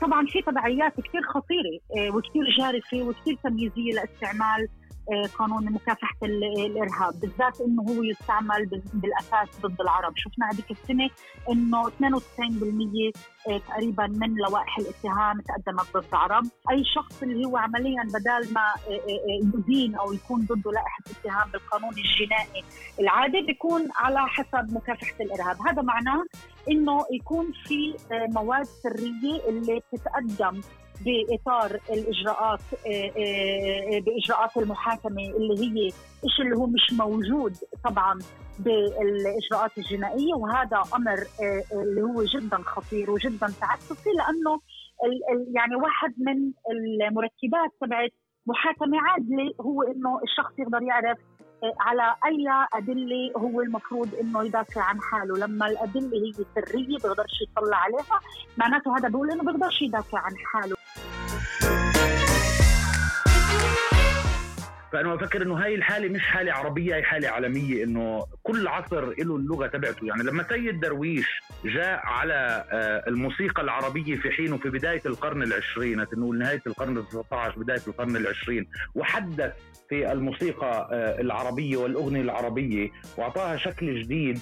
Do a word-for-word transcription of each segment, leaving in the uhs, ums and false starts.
طبعا في تبعيات كتير خطيرة وكتير جارفة وكتير تمييزية لاستعمال قانون مكافحة الإرهاب، بالذات إنه هو يستعمل بالأساس ضد العرب. شفنا هذيك السنة إنه اثنين وتسعين بالمية تقريبا من لوائح الاتهام تقدمت ضد العرب. أي شخص اللي هو عمليا بدال ما يدين أو يكون ضده لائحة اتهام بالقانون الجنائي العادي بيكون على حسب مكافحة الإرهاب. هذا معناه إنه يكون في مواد سرية اللي تتقدم بإطار الإجراءات بإجراءات المحاكمة اللي هي إيش اللي هو مش موجود طبعاً بالإجراءات الجنائية. وهذا أمر اللي هو جداً خطير وجداً تعسفي، لأنه يعني واحد من المركبات تبعت محاكمة عادلة هو إنه الشخص يقدر يعرف على أي أدلة هو المفروض إنه يدافع عن حاله. لما الأدلة هي سرية بيقدرش يطلع عليها، معناته هذا بيقول إنه بيقدرش يدافع عن حاله. فأنا أفكر إنه هاي الحالة مش حالة عربية، هي حالة عالمية، إنه كل عصر له اللغة تبعته. يعني لما سيد درويش جاء على الموسيقى العربية في حينه في بداية القرن العشرينات، إنه نهاية القرن التاسع عشر بداية القرن العشرين، وحدث في الموسيقى العربية والأغنية العربية وأعطاها شكل جديد،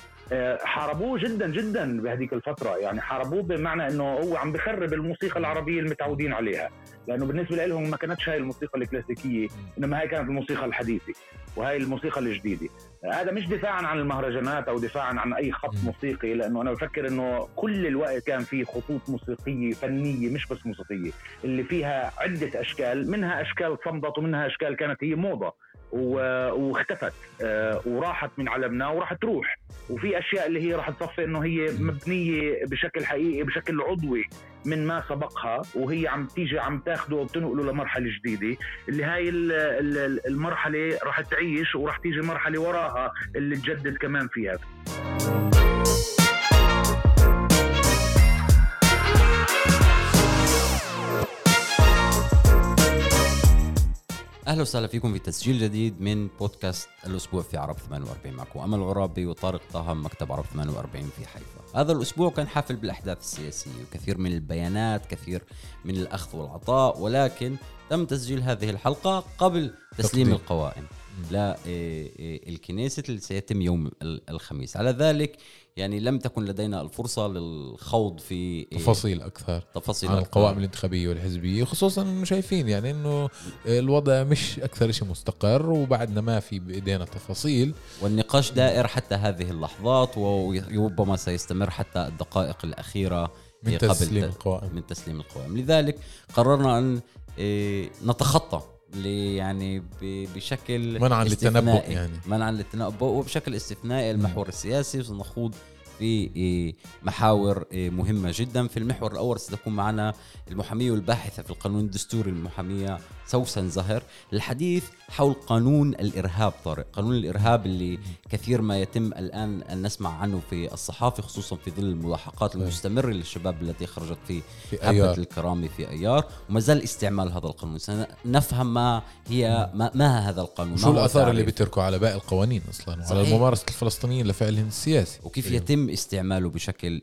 حاربوه جدا جدا بهذيك الفترة. يعني حاربوه بمعنى إنه هو عم بخرب الموسيقى العربية المتعودين عليها، لأنه بالنسبة لهم ما كانتش هاي الموسيقى الكلاسيكية، إنما هاي كانت الموسيقى الحديثة وهاي الموسيقى الجديدة. هذا مش دفاعا عن المهرجانات أو دفاعا عن أي خط موسيقي، لأنه أنا بفكر إنه كل الوقت كان فيه خطوط موسيقية فنية مش بس موسيقية، اللي فيها عدة أشكال، منها أشكال صمدت ومنها أشكال كانت هي موضة واختفت وراحت من عالمنا وراح تروح، وفي أشياء اللي هي راح تصفي إنه هي مبنية بشكل حقيقي بشكل عضوي من ما سبقها، وهي عم تيجي عم تاخده وبتنقله لمرحلة جديدة، اللي هاي المرحلة راح تعيش وراح تيجي مرحلة وراها اللي تجدد كمان فيها. أهلا وسهلا فيكم في تسجيل جديد من بودكاست الأسبوع في عرب ثمانية وأربعين. معكم أمل غرابي وطارق طهم، مكتب عرب ثمانية وأربعين في حيفا. هذا الأسبوع كان حافل بالأحداث السياسية وكثير من البيانات، كثير من الأخذ والعطاء، ولكن تم تسجيل هذه الحلقة قبل تسليم تقديم القوائم للكنيسة اللي سيتم يوم الخميس. على ذلك يعني لم تكن لدينا الفرصة للخوض في تفاصيل أكثر تفاصيل عن أكثر. القوائم الانتخابية والحزبية، خصوصاً شايفين يعني إنه الوضع مش أكثر شيء مستقر، وبعدنا ما في بإيدينا تفاصيل، والنقاش دائر حتى هذه اللحظات، وربما سيستمر حتى الدقائق الأخيرة من تسليم القوائم. من تسليم القوائم لذلك قررنا أن نتخطى اللي يعني بشكل منعا للتنبؤ، يعني منعا للتنبؤ وبشكل استثنائي المحور السياسي. سنخوض في محاور مهمة جدا. في المحور الأول ستكون معنا المحامية والباحثة في القانون الدستوري المحامية سوسن زهر للحديث حول قانون الإرهاب. طارق، قانون الإرهاب اللي كثير ما يتم الآن أن نسمع عنه في الصحافة، خصوصا في ظل الملاحقات المستمرة للشباب التي خرجت في, في حملة الكرامة في أيار، وما زال استعمال هذا القانون. سنفهم ما هي ما, ما هذا القانون، شو الأثار اللي بتركه على باقي القوانين أصلا، وعلى الممارسة الفلسطينيين لفعلهم السياسي، وكيف أيوه. يتم استعماله بشكل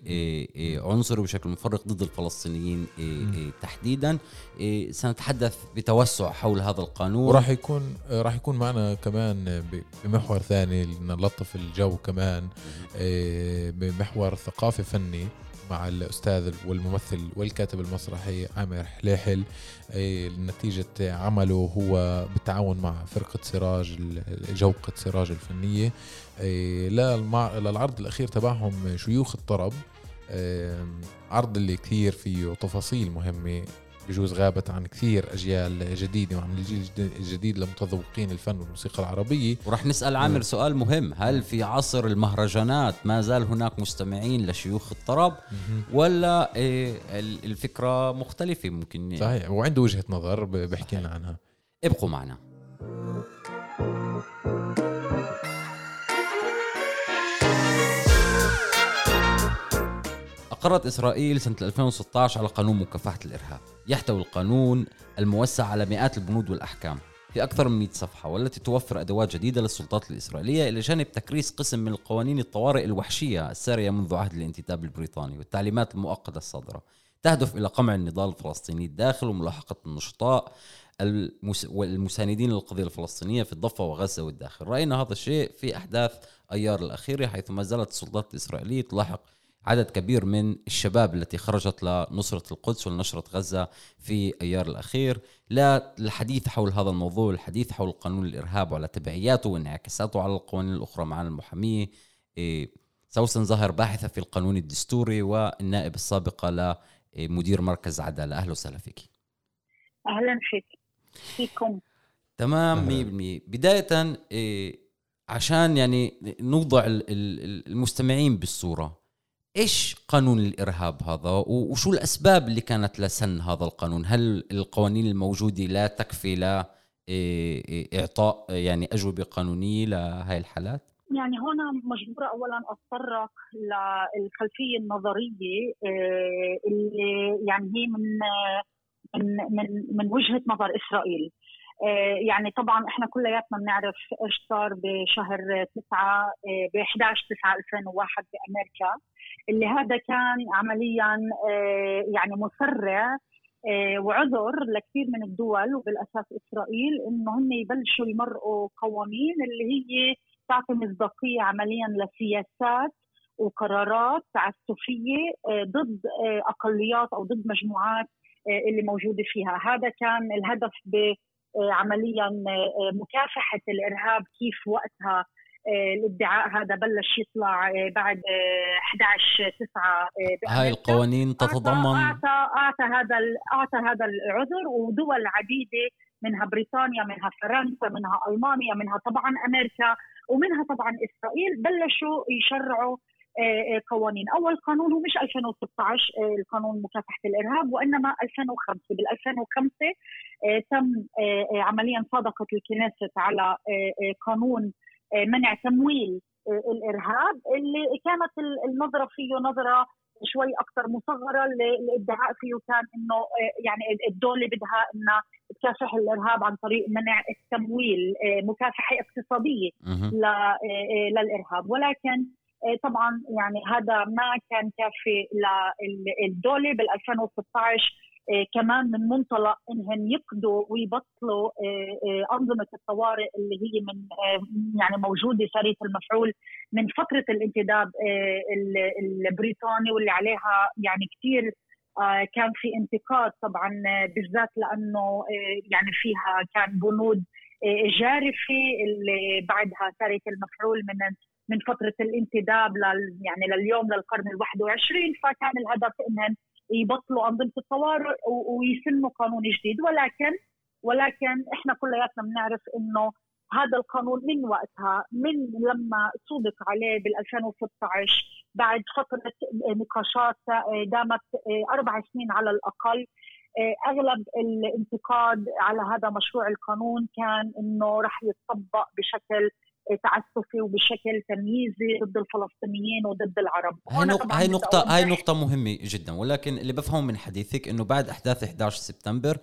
عنصري وبشكل مفرط ضد الفلسطينيين تحديدا. سنتحدث بتوسع حول هذا القانون، وراح يكون راح يكون معنا كمان بمحور ثاني لنلطف الجو كمان بمحور ثقافي فني مع الأستاذ والممثل والكاتب المسرحي عامر حليحل، نتيجة عمله هو بالتعاون مع فرقة سراج جوقة سراج الفنية للعرض الأخير تبعهم شيوخ الطرب، عرض اللي كثير فيه تفاصيل مهمة بجوز غابت عن كثير أجيال جديدة وعن الجيل الجديد لمتذوقين الفن والموسيقى العربية. ورح نسأل عامر سؤال مهم، هل في عصر المهرجانات ما زال هناك مستمعين لشيوخ الطرب ولا الفكرة مختلفة؟ ممكن صحيح، وعنده وجهة نظر بحكي لنا عنها. ابقوا معنا. أقرت إسرائيل سنة ألفين وستة عشر على قانون مكافحة الإرهاب. يحتوي القانون الموسع على مئات البنود والأحكام، في أكثر من مئة صفحة، والتي توفر أدوات جديدة للسلطات الإسرائيلية إلى جانب تكريس قسم من القوانين الطوارئ الوحشية السارية منذ عهد الانتداب البريطاني والتعليمات المؤقتة الصادرة، تهدف إلى قمع النضال الفلسطيني الداخل وملاحقة النشطاء المس... والمساندين للقضية الفلسطينية في الضفة وغزة والداخل. رأينا هذا الشيء في أحداث أيار الأخيرة، حيث ما زالت السلطات الإسرائيلية تلاحق عدد كبير من الشباب التي خرجت لنصرة القدس ولنشرة غزة في أيار الأخير. لا الحديث حول هذا الموضوع، الحديث حول قانون الإرهاب وعلى تبعياته وانعكاساته على القوانين الأخرى، معنا المحامية سوسن زهر باحثة في القانون الدستوري والنائب السابقة لمدير مركز عدالة. أهلا وسهلا فيك. أهلا فيكم. تمام. مية بالمية. بداية عشان يعني نوضع المستمعين بالصورة، إيش قانون الإرهاب هذا وشو الأسباب اللي كانت لسن هذا القانون؟ هل القوانين الموجودة لا تكفي لإعطاء يعني أجوبة قانونية لهذه الحالات؟ يعني هنا مجبورة أولاً أتطرق للخلفية النظرية اللي يعني هي من من من وجهة نظر إسرائيل. يعني طبعاً إحنا كلياتنا بنعرف إيش صار بشهر تسعة ب إحدى عشر تسعة ألفين وواحد بأمريكا، اللي هذا كان عملياً يعني مسرع وعذر لكثير من الدول وبالأساس إسرائيل إنه هم يبلشوا يمرقوا قوانين اللي هي تعطي مصداقية عملياً لسياسات وقرارات تعسفية ضد أقليات أو ضد مجموعات اللي موجودة فيها. هذا كان الهدف بعملياً مكافحة الإرهاب. كيف وقتها الادعاء هذا بلش يطلع بعد إحدى عشر تسعة هاي القوانين تتضمن أعطى, أعطى هذا أعطى هذا العذر، ودول عديدة منها بريطانيا، منها فرنسا، منها ألمانيا، منها طبعا أمريكا، ومنها طبعا إسرائيل، بلشوا يشرعوا قوانين. أول قانون هو مش ألفين وستة عشر القانون مكافحة الإرهاب، وإنما ألفين وخمسة. بالألفين وخمسة تم عمليا صادقت الكنيسة على قانون منع تمويل الإرهاب، اللي كانت النظرة فيه نظرة شوي أكثر مصغرة. الادعاء فيه كان إنه يعني الدولة بدها إنها تكافح الإرهاب عن طريق منع التمويل، مكافحة اقتصادية للإرهاب، ولكن طبعا يعني هذا ما كان كافي للدولة. بالألفين وستة عشر كمان من منطلق إنهم يقضوا ويبطلوا أنظمة الطوارئ اللي هي من يعني موجودة سارية المفعول من فترة الانتداب البريطاني، واللي عليها يعني كتير كان في انتقاد طبعا، بالذات لأنه يعني فيها كان بنود جارفة اللي بعدها سارية المفعول من من فترة الانتداب لل يعني لليوم للقرن الواحد وعشرين. فكان الهدف إنهم يبطلوا أنظمة الطوارئ ويسنوا قانون جديد، ولكن ولكن إحنا كلياتنا بنعرف إنه هذا القانون من وقتها، من لما صدق عليه بالألفين وستة عشر بعد فترة نقاشات دامت أربع سنين على الأقل، أغلب الانتقاد على هذا مشروع القانون كان إنه رح يتطبق بشكل تعسفي وبشكل تمييزي ضد الفلسطينيين وضد العرب. هاي نقطة هاي نقطة مهمة جدا، ولكن اللي بفهم من حديثك إنه بعد أحداث إحدى عشر سبتمبر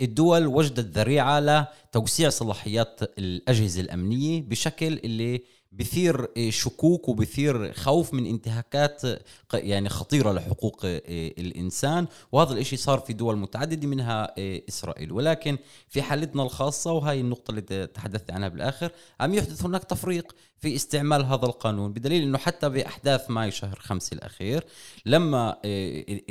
الدول وجدت ذريعة لتوسيع صلاحيات الأجهزة الأمنية بشكل اللي بثير شكوك وبثير خوف من انتهاكات يعني خطيرة لحقوق الإنسان، وهذا الاشي صار في دول متعددة منها إسرائيل. ولكن في حالتنا الخاصة، وهي النقطة اللي تحدثت عنها بالآخر، عم يحدث هناك تفريق في استعمال هذا القانون، بدليل أنه حتى بأحداث ماي شهر خمسة الأخير لما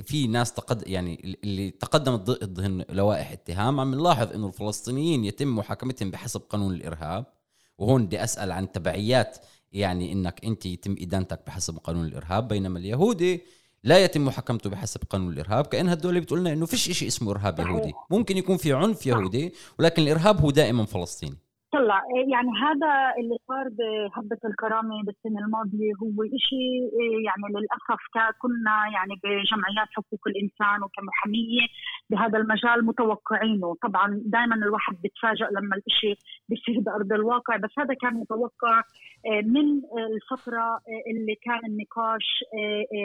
في ناس تقد يعني اللي تقدمت ضدهم لوائح اتهام، عم نلاحظ أنه الفلسطينيين يتم محاكمتهم بحسب قانون الإرهاب. وهون بدي أسأل عن تبعيات يعني إنك أنت يتم إدانتك بحسب قانون الإرهاب، بينما اليهودي لا يتم محاكمته بحسب قانون الإرهاب. كأنها الدولة بتقولنا إنه فيش إشي اسمه إرهاب يهودي، ممكن يكون في عنف يهودي ولكن الإرهاب هو دائما فلسطيني. طلع يعني هذا اللي صار بهبة الكرامة بالسنة الماضية هو إشي يعني للأسف كنا يعني بجمعيات حقوق الإنسان وكمحامية بهذا المجال متوقعينه. طبعا دائما الواحد بتفاجأ لما الإشي بيصير بأرض الواقع، بس هذا كان متوقع من الفترة اللي كان النقاش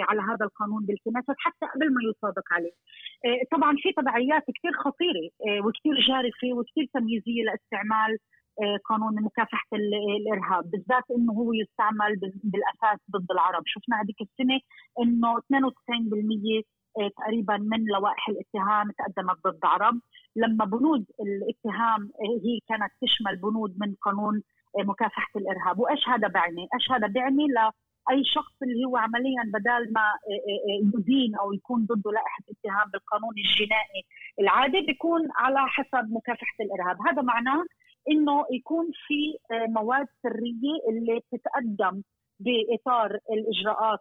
على هذا القانون بالكنيسة حتى قبل ما يصادق عليه. طبعا في تبعيات كتير خطيرة وكتير جارفة وكتير تمييزية لاستعمال قانون مكافحة الإرهاب، بالذات إنه هو يستعمل بالأساس ضد العرب. شفنا هذيك السنة إنه اثنين وتسعين بالمئة تقريبا من لوائح الاتهام تقدمت ضد عرب، لما بنود الاتهام هي كانت تشمل بنود من قانون مكافحة الإرهاب. وإيش هذا بعني؟ إيش هذا بعني لأي شخص اللي هو عمليا بدال ما يدين أو يكون ضده لائحة اتهام بالقانون الجنائي العادي بيكون على حسب مكافحة الإرهاب. هذا معناه إنه يكون في مواد سرية اللي تتقدم بإطار الإجراءات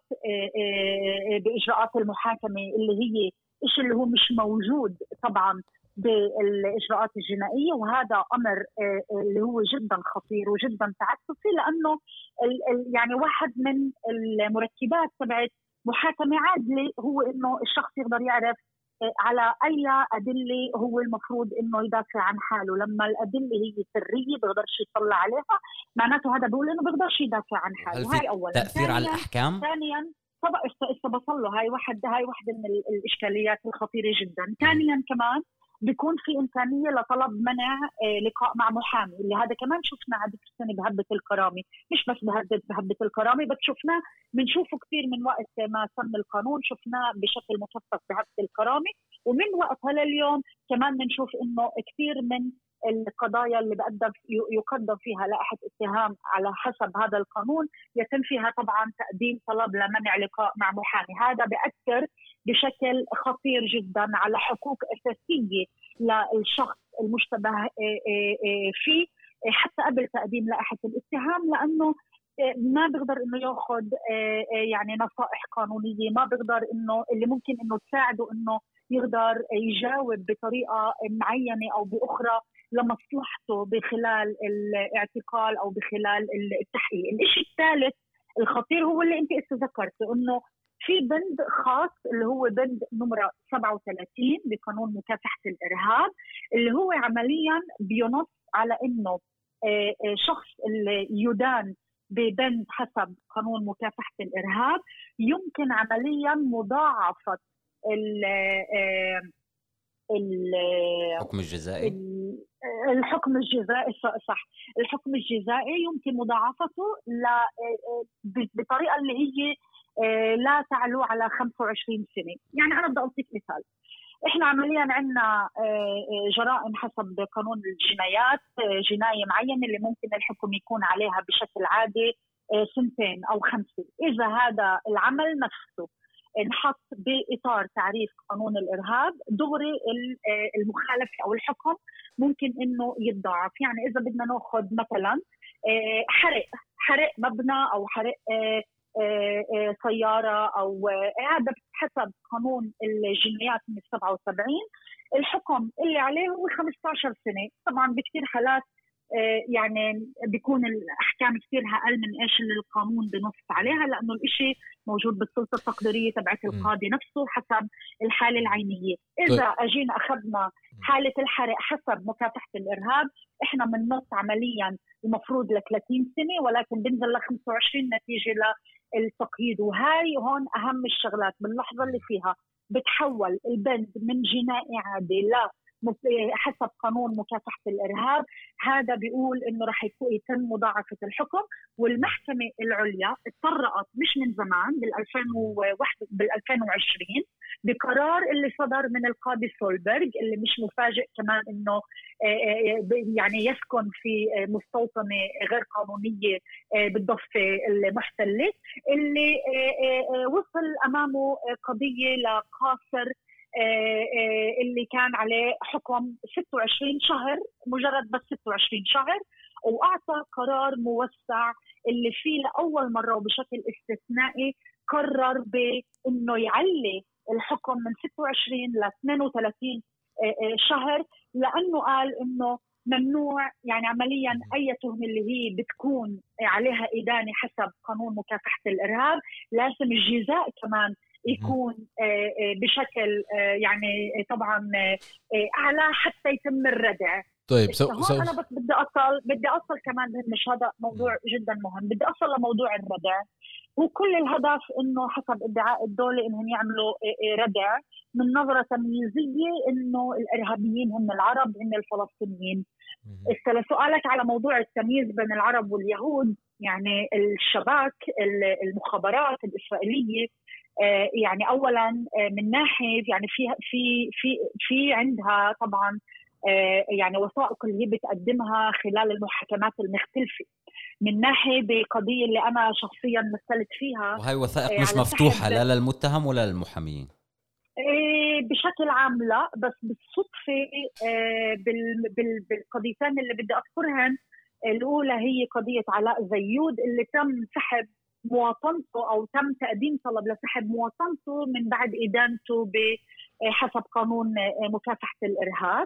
بإجراءات المحاكمة اللي هي إيش اللي هو مش موجود طبعاً بالإجراءات الجنائية. وهذا أمر اللي هو جداً خطير وجداً تعسفي، لأنه يعني واحد من المركبات تبعت محاكمة عادلة هو إنه الشخص يقدر يعرف على أي أدلة هو المفروض إنه يدافع عن حاله. لما الأدلة هي سرية بيقدرش يطلع عليها، معناته هذا بيقول إنه بيقدرش يدافع عن حاله. هاي أولاً. تأثير على الأحكام. ثانياً طبعاً استبصله هاي واحد هاي واحدة من الإشكاليات الخطيرة جداً. ثانياً كمان بيكون في إمكانية لطلب منع لقاء مع محامي، اللي هذا كمان شفنا هذيك السنة بهبة الكرامة، مش بس بهبة الكرامة بس شفنا بنشوفه كثير من وقت ما سن القانون، شفناه بشكل مكثف بهبة الكرامة، ومن وقتها لليوم كمان بنشوف إنه كثير من القضايا اللي بقدم يقدم فيها لائحة اتهام على حسب هذا القانون يتم فيها طبعا تقديم طلب لمنع لقاء مع محامي. هذا بأثر بشكل خطير جدا على حقوق أساسية للشخص المشتبه فيه حتى قبل تقديم لائحة الاتهام، لأنه ما بيقدر إنه يأخذ يعني نصائح قانونية، ما بيقدر إنه اللي ممكن إنه تساعده إنه يقدر يجاوب بطريقة معينة أو بأخرى لمصلحته بخلال الاعتقال أو بخلال التحقيق. الإشي الثالث الخطير هو اللي أنت استذكرته، إنه في بند خاص اللي هو بند نمرة سبعة وثلاثين بقانون مكافحة الإرهاب، اللي هو عملياً بينص على إنه شخص اللي يدان ببند حسب قانون مكافحة الإرهاب يمكن عملياً مضاعفة الحكم الجزائي الحكم الجزائي صح الحكم الجزائي يمكن مضاعفته بطريقة اللي هي لا تعلو على خمسة وعشرين سنة. يعني أنا بدي أعطيك مثال، إحنا عملياً عندنا جرائم حسب قانون الجنايات، جناية معينة اللي ممكن الحكم يكون عليها بشكل عادي سنتين أو خمسة. إذا هذا العمل نفسه انحط بإطار تعريف قانون الإرهاب، دغري المخالفة أو الحكم ممكن إنه يتضاعف. يعني إذا بدنا نأخذ مثلاً حرق حرق مبنى أو حرق سيارة أو هذا حسب قانون الجنايات من سبعة وسبعين، الحكم اللي عليه هو خمسة عشر سنة. طبعا بكثير حالات يعني بيكون الأحكام كثيرها أقل من إيش اللي القانون بنص عليها، لأنه الإشي موجود بالسلطة التقديرية تبعت القاضي نفسه حسب الحالة العينية. إذا أجينا أخذنا حالة الحرق حسب مكافحة الإرهاب، إحنا بننص عمليا المفروض ل ثلاثين سنة ولكن بنزل ل خمسة وعشرين نتيجة للتقييد. وهاي هون أهم الشغلات، باللحظة اللي فيها بتحول البند من جنائي عادي لا حسب قانون مكافحة الإرهاب، هذا بيقول إنه رح يتم مضاعفة الحكم. والمحكمة العليا اتطرقت مش من زمان بالألفين وواحد بالألفين وعشرين بقرار اللي صدر من القاضي سولبرغ، اللي مش مفاجئ كمان إنه يعني يسكن في مستوطنة غير قانونية بالضفة المحتلة، اللي وصل أمامه قضية لقاصر اللي كان عليه حكم ستة وعشرين شهر، مجرد بس ستة وعشرين شهر، وأعطى قرار موسع اللي فيه لأول مرة وبشكل استثنائي قرر بأنه يعلي الحكم من ستة وعشرين ل اثنين وثلاثين شهر، لأنه قال إنه ممنوع يعني عمليا أي تهمة اللي هي بتكون عليها إدانة حسب قانون مكافحة الإرهاب لازم الجزاء كمان يكون بشكل يعني طبعا أعلى حتى يتم الردع. طيب سو سو أنا بس بدي أصل بدي أصل كمان مش هذا موضوع جدا مهم، بدي أصل لموضوع الردع. وكل الهدف إنه حسب ادعاء الدولة إنهم يعملوا ردع من نظرة تمييزية إنه الإرهابيين هم العرب هم الفلسطينيين. سؤالك على موضوع التمييز بين العرب واليهود، يعني الشباك المخابرات الإسرائيلية يعني أولا من ناحية يعني في في في في عندها طبعا يعني وثائق اللي هي بتقدمها خلال المحاكمات المختلفة من ناحية بقضية اللي أنا شخصيا مثلت فيها، وهي وثائق مش مفتوحة لا للمتهم ولا للمحامين بشكل عام، لا بس بالصدفة بالقضيتين اللي بدي أذكرهن، الأولى هي قضية علاء زيود اللي تم سحب مواطنته أو تم تقديم طلب لسحب مواطنته من بعد إدانته بحسب قانون مكافحة الإرهاب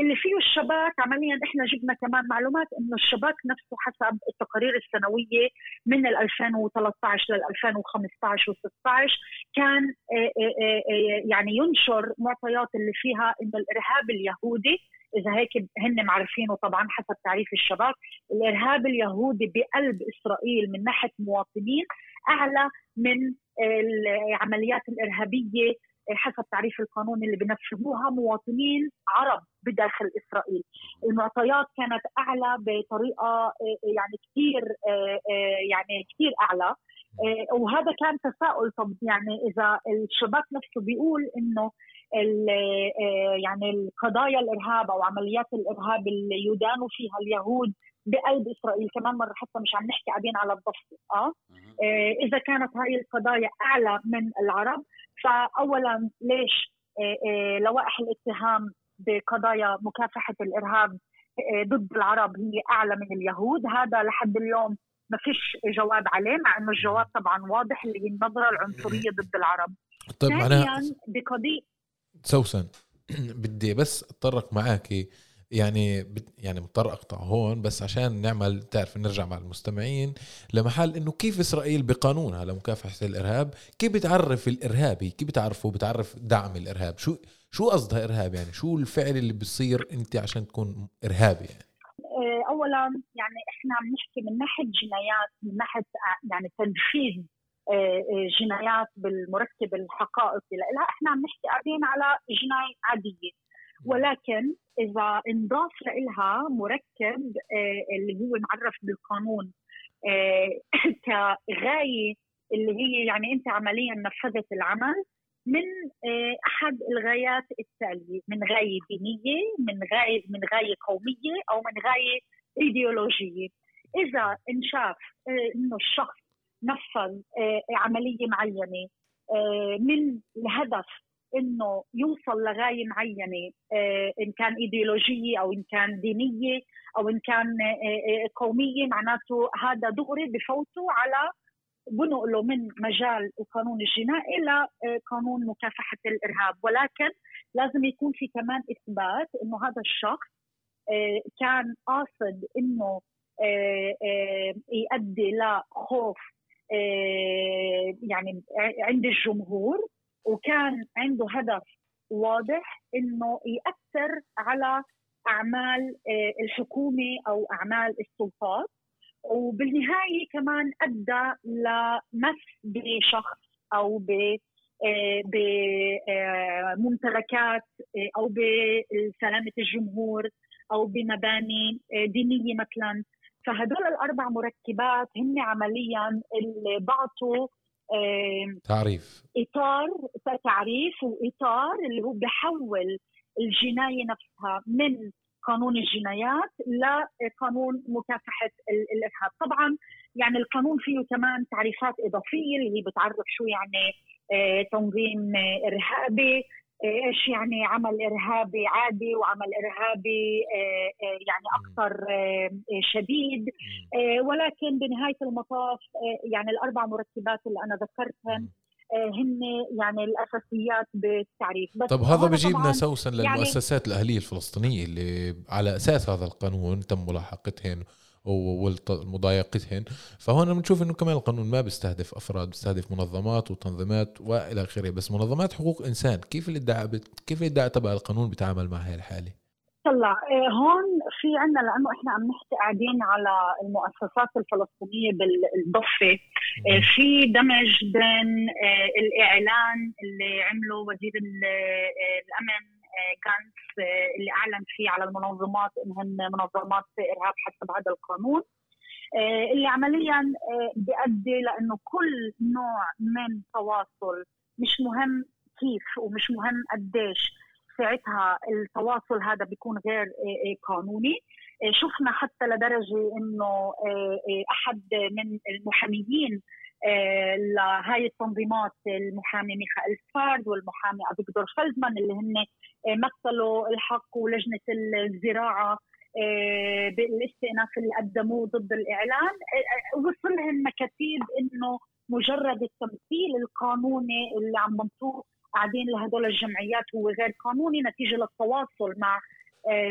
اللي فيه الشباك. عمليا احنا جبنا كمان معلومات انه الشباك نفسه حسب التقارير السنويه من ألفين وثلاثة عشر لل ألفين وخمسة عشر وستة عشر كان يعني ينشر معطيات اللي فيها انه الارهاب اليهودي اذا هيك هن معرفينه طبعا حسب تعريف الشباك، الارهاب اليهودي بقلب اسرائيل من ناحيه مواطنين اعلى من العمليات الارهابيه حسب تعريف القانون اللي بنفذوها مواطنين عرب بداخل إسرائيل. المعطيات كانت أعلى بطريقة يعني كتير يعني كتير أعلى، وهذا كان تساؤل. طب يعني إذا الشباك نفسه بيقول إنه يعني القضايا الإرهاب أو عمليات الإرهاب اللي يدانوا فيها اليهود بقلب إسرائيل كمان مرة حتى مش عم نحكي قاعدين على الضفة آه إذا كانت هاي القضايا أعلى من العرب، فأولاً ليش لوائح الاتهام بقضايا مكافحة الإرهاب ضد العرب هي أعلى من اليهود؟ هذا لحد اليوم ما فيش جواب عليه، مع إنه الجواب طبعاً واضح اللي هي النظرة العنصرية ضد العرب. طيب أنا بقضية سوسن بدي بس أتطرق معاكي يعني بت... يعني مضطر أقطع هون بس عشان نعمل تعرف نرجع مع المستمعين لمحل إنه كيف إسرائيل بقانونها لمكافحة الإرهاب كيف بتعرف الإرهابي، كيف بتعرفه، بتعرف دعم الإرهاب، شو شو قصدها إرهاب، يعني شو الفعل اللي بيصير أنت عشان تكون إرهابي؟ يعني أولا يعني إحنا عم نحكي من ناحية جنايات، من ناحية يعني تنفيذ جنايات بالمركب الحقائقي لها، إحنا عم نحكي قاعدين على جناية عادية، ولكن إذا انضاف لها مركب اللي هو معرف بالقانون كغاية اللي هي يعني أنت عملياً نفذت العمل من أحد الغايات التالية، من غاية دينية، من غاية من غاية قومية، أو من غاية إيديولوجية. إذا انشاف إنه الشخص نفذ عملية معينة من الهدف إنه يوصل لغاية معينة إن كان إيديولوجية أو إن كان دينية أو إن كان قومية، معناته هذا دغري بفوته على بنقله من مجال القانون الجنائي إلى قانون مكافحة الإرهاب. ولكن لازم يكون في كمان إثبات إنه هذا الشخص كان قاصد إنه يؤدي لخوف يعني عند الجمهور، وكان عنده هدف واضح إنه يأثر على أعمال الحكومة أو أعمال السلطات، وبالنهاية كمان أدى لمس بشخص أو بممتلكات أو بسلامة الجمهور أو بمباني دينية مثلا. فهدول الأربع مركبات هن عمليا اللي بعطوا تعريف إطار تعريف وإطار اللي هو بحول الجناية نفسها من قانون الجنايات لقانون مكافحة الإرهاب. طبعا يعني القانون فيه كمان تعريفات إضافية اللي بتعرف شو يعني تنظيم إرهابي، إيش يعني عمل إرهابي عادي وعمل إرهابي يعني أكثر شديد. ولكن بنهاية المطاف يعني الأربع مركبات اللي أنا ذكرتها هن يعني الأساسيات بالتعريف. بس طب هذا بيجيبنا سوسن للمؤسسات يعني الأهلية الفلسطينية اللي على أساس هذا القانون تم ملاحقتهن ومضايقتهن، فهون بنشوف إنه كمان القانون ما بيستهدف أفراد، بيستهدف منظمات وتنظيمات وإلى آخره. بس منظمات حقوق إنسان كيف الادعاء كيف الادعاء تبع القانون بيتعامل مع هاي الحالة؟ طلع هون في عنا، لأنه إحنا عم نحكي قاعدين على المؤسسات الفلسطينية بالضفة، في دمج بين الإعلان اللي عمله وزير الأمن كانت اللي أعلن فيه على المنظمات إنهن منظمات إرهاب حسب هذا القانون، اللي عملياً بيؤدي لأنه كل نوع من تواصل، مش مهم كيف ومش مهم قديش، ساعتها التواصل هذا بيكون غير قانوني. شفنا حتى لدرجة إنه أحد من المحاميين لهاي التنظيمات، المحامي ميخايل فارد والمحامي أبوكدور خلزمان اللي هن مثلوا الحق ولجنة الزراعة بالاستئناف اللي قدموه ضد الإعلان، وصلهم مكاتيب إنه مجرد التمثيل القانوني اللي عم بنطوه قاعدين لهدول الجمعيات هو غير قانوني نتيجة للتواصل مع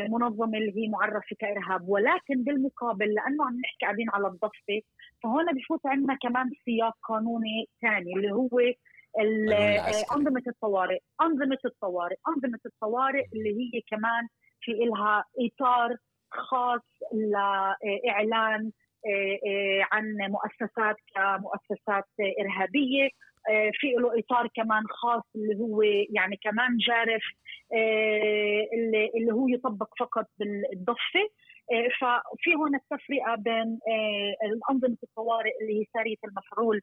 منظمة اللي هي معرفة كإرهاب. ولكن بالمقابل لأنه عم نحكي قاعدين على الضفة، فهون بفوت عندنا كمان سياق قانوني تاني اللي هو أنظمة الطوارئ أنظمة الطوارئ أنظمة الطوارئ اللي هي كمان في إلها إطار خاص لإعلان عن مؤسسات كمؤسسات إرهابية، في له إطار كمان خاص اللي هو يعني كمان جارف اللي هو يطبق فقط بالضفة. ففي هنا التفرقة بين أنظمة الطوارئ اللي هي سارية المفعول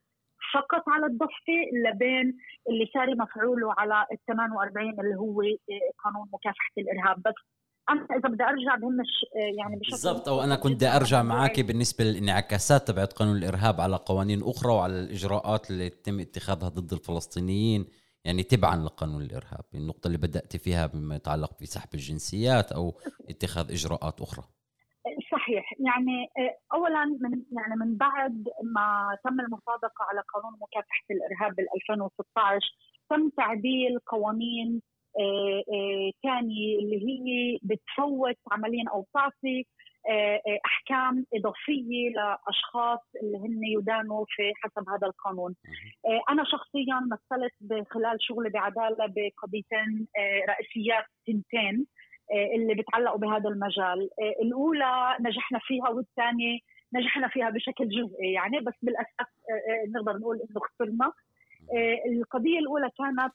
فقط على الضفة لبين اللي ساري مفعوله على الثمانية وأربعين اللي هو قانون مكافحة الإرهاب. بس أنا إذا بدي أرجع بهمش يعني بشكل بالضبط، أو أنا كنت أرجع معاك بالنسبة للانعكاسات تبعت قانون الإرهاب على قوانين أخرى وعلى الإجراءات اللي تم اتخاذها ضد الفلسطينيين يعني تبعاً لقانون الإرهاب، النقطة اللي بدأت فيها بما يتعلق بسحب الجنسيات أو اتخاذ إجراءات أخرى. صحيح، يعني أولاً من يعني من بعد ما تم المصادقة على قانون مكافحة الإرهاب بال ألفين وستة عشر تم تعديل قوانين تاني اللي هي بتفوت عملياً أو بتعطي أحكام إضافية لأشخاص اللي هن يدانوا في حسب هذا القانون. أنا شخصياً مثلت خلال شغلي بعدالة بقضيتين رئيسيات تنتين اللي بتعلقوا بهذا المجال، الأولى نجحنا فيها والثانية نجحنا فيها بشكل جزئي يعني، بس بالأساس نقدر نقول إنه خسرنا. القضية الأولى كانت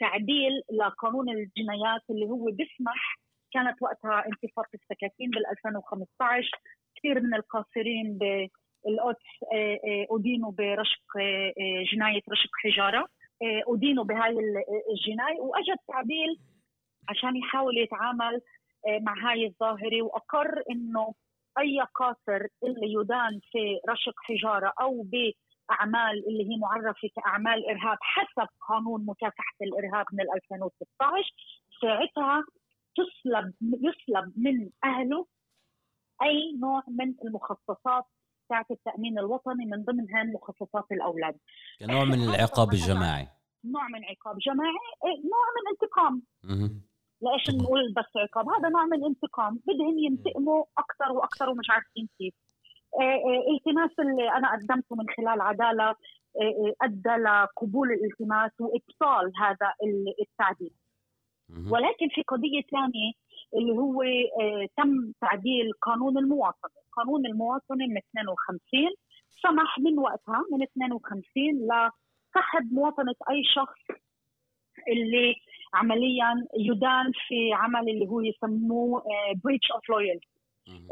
تعديل لقانون الجنايات اللي هو بيسمح، كانت وقتها انتفاضة السكاكين بالألفين وخمسة عشر كثير من القاصرين بالقدس أدينوا برشق جناية رشق حجارة، أدينوا بهاي الجناية، وأجد تعديل عشان يحاول يتعامل مع هاي الظاهرة، وأقر إنه أي قاصر اللي يدان في رشق حجارة أو بأعمال اللي هي معرفة كأعمال إرهاب حسب قانون مكافحة الإرهاب من ألفين وستة عشر ساعتها تسلب يسلب من أهله أي نوع من المخصصات تاعت التأمين الوطني، من ضمنها مخصصات الأولاد، كنوع من العقاب الجماعي، نوع من عقاب جماعي، نوع من انتقام. ليش نقول بس عقاب؟ هذا نوع من انتقام، بدهم ينتقموا أكثر وأكثر ومش عارفين كيف. التماس اللي أنا قدمته من خلال عدالة أدى لقبول الالتماس وإبطال هذا التعديل. ولكن في قضية ثانية اللي هو تم تعديل قانون المواطنة، قانون المواطنة من اثنين وخمسين سمح من وقتها من اثنين وخمسين ل سحب مواطنة أي شخص اللي عملياً يدان في عمل اللي هو يسموه breach of loyalty،